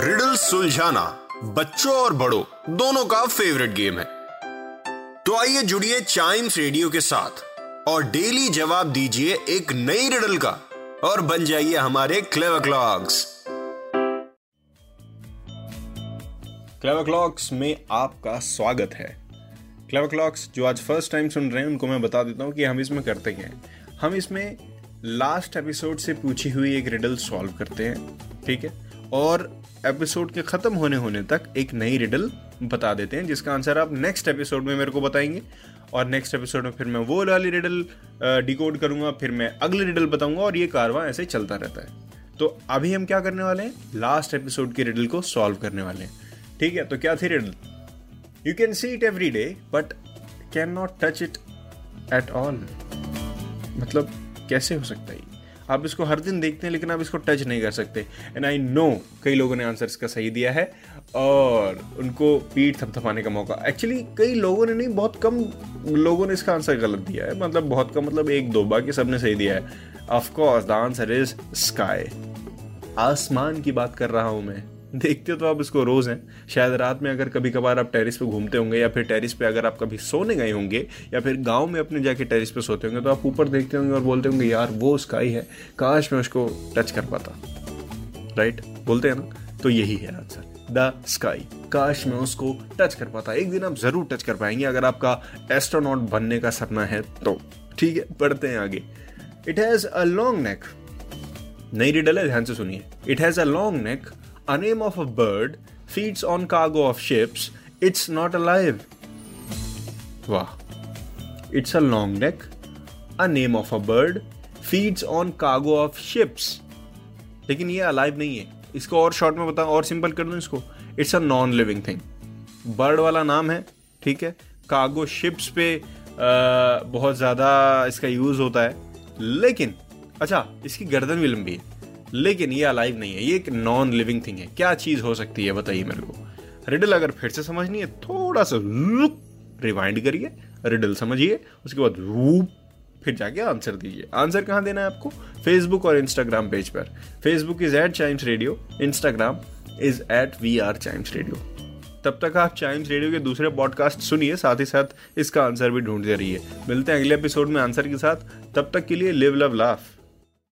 Riddle सुलझाना बच्चों और बड़ों दोनों का फेवरेट गेम है, तो आइए जुड़िए चाइम्स रेडियो के साथ और डेली जवाब दीजिए एक नई रिडल का और बन जाइए हमारे क्लेवर क्लॉक्स। क्लेवर क्लॉक्स में आपका स्वागत है। क्लेवर क्लॉक्स जो आज फर्स्ट टाइम सुन रहे हैं उनको मैं बता देता हूँ कि हम इसमें करते हैं। हम इसमें लास्ट एपिसोड से पूछी हुई एक रिडल सॉल्व करते हैं, ठीक है, और एपिसोड के खत्म होने तक एक नई रिडल बता देते हैं जिसका आंसर आप नेक्स्ट एपिसोड में मेरे को बताएंगे, और नेक्स्ट एपिसोड में फिर मैं वो वाली रिडल डिकोड करूंगा, फिर मैं अगली रिडल बताऊंगा, और ये कारवां ऐसे चलता रहता है। तो अभी हम क्या करने वाले हैं, लास्ट एपिसोड की रिडल को सॉल्व करने वाले हैं, ठीक है। तो क्या थी riddle? You can see it every day but can not touch it at all. मतलब कैसे हो सकता है, आप इसको हर दिन देखते हैं लेकिन आप इसको टच नहीं कर सकते। एंड आई नो कई लोगों ने आंसर इसका सही दिया है और उनको पीठ थपथपाने का मौका। एक्चुअली कई लोगों ने नहीं, बहुत कम लोगों ने इसका आंसर गलत दिया है, मतलब बहुत कम, मतलब 1-2, बाकी सबने सही दिया है। Of course the answer is sky. आसमान की बात कर रहा हूं मैं। देखते तो आप इसको रोज़ हैं, शायद रात में अगर कभी कभार आप टेरिस पे घूमते होंगे, या फिर टेरिस पे अगर आप कभी सोने गए होंगे, या फिर गांव में अपने जाके टेरिस पे सोते होंगे, तो आप ऊपर देखते होंगे और बोलते होंगे यार वो स्काई है, काश मैं उसको टच कर पाता, राइट? बोलते हैं ना, तो यही है आंसर, द स्काई, काश मैं उसको टच कर पाता। एक दिन आप ज़रूर टच कर पाएंगे अगर आपका एस्ट्रोनॉट बनने का सपना है तो, ठीक है। बढ़ते हैं आगे। It has a long neck, नई रिडल है, ध्यान से सुनिए। It has a long neck, a name of a bird, feeds on cargo of ships, it's not alive. Wow. It's a long neck, a name of a bird, feeds on cargo of ships. लेकिन ये alive नहीं है। इसको और short में बताऊं, और simple कर दूं इसको, it's a non-living thing. Bird वाला नाम है, ठीक है, cargo ships पे बहुत ज़्यादा इसका यूज़ होता है, लेकिन अच्छा इसकी गर्दन भी लंबी है, लेकिन ये अलाइव नहीं है, ये एक नॉन लिविंग थिंग है। क्या चीज हो सकती है बताइए मेरे को। रिडल अगर फिर से समझनी है, थोड़ा सा रिवाइंड करिए, रिडल समझिए, उसके बाद फिर जाके आंसर दीजिए। आंसर कहाँ देना है आपको, फेसबुक और इंस्टाग्राम पेज पर। Facebook is at Chimes radio, Instagram is at @VRChimesRadio। तब तक आप चाइम्स रेडियो के दूसरे पॉडकास्ट सुनिए, साथ ही साथ इसका आंसर भी ढूंढते रहिए। मिलते हैं अगले एपिसोड में आंसर के साथ। तब तक के लिए लिव लव लाफ।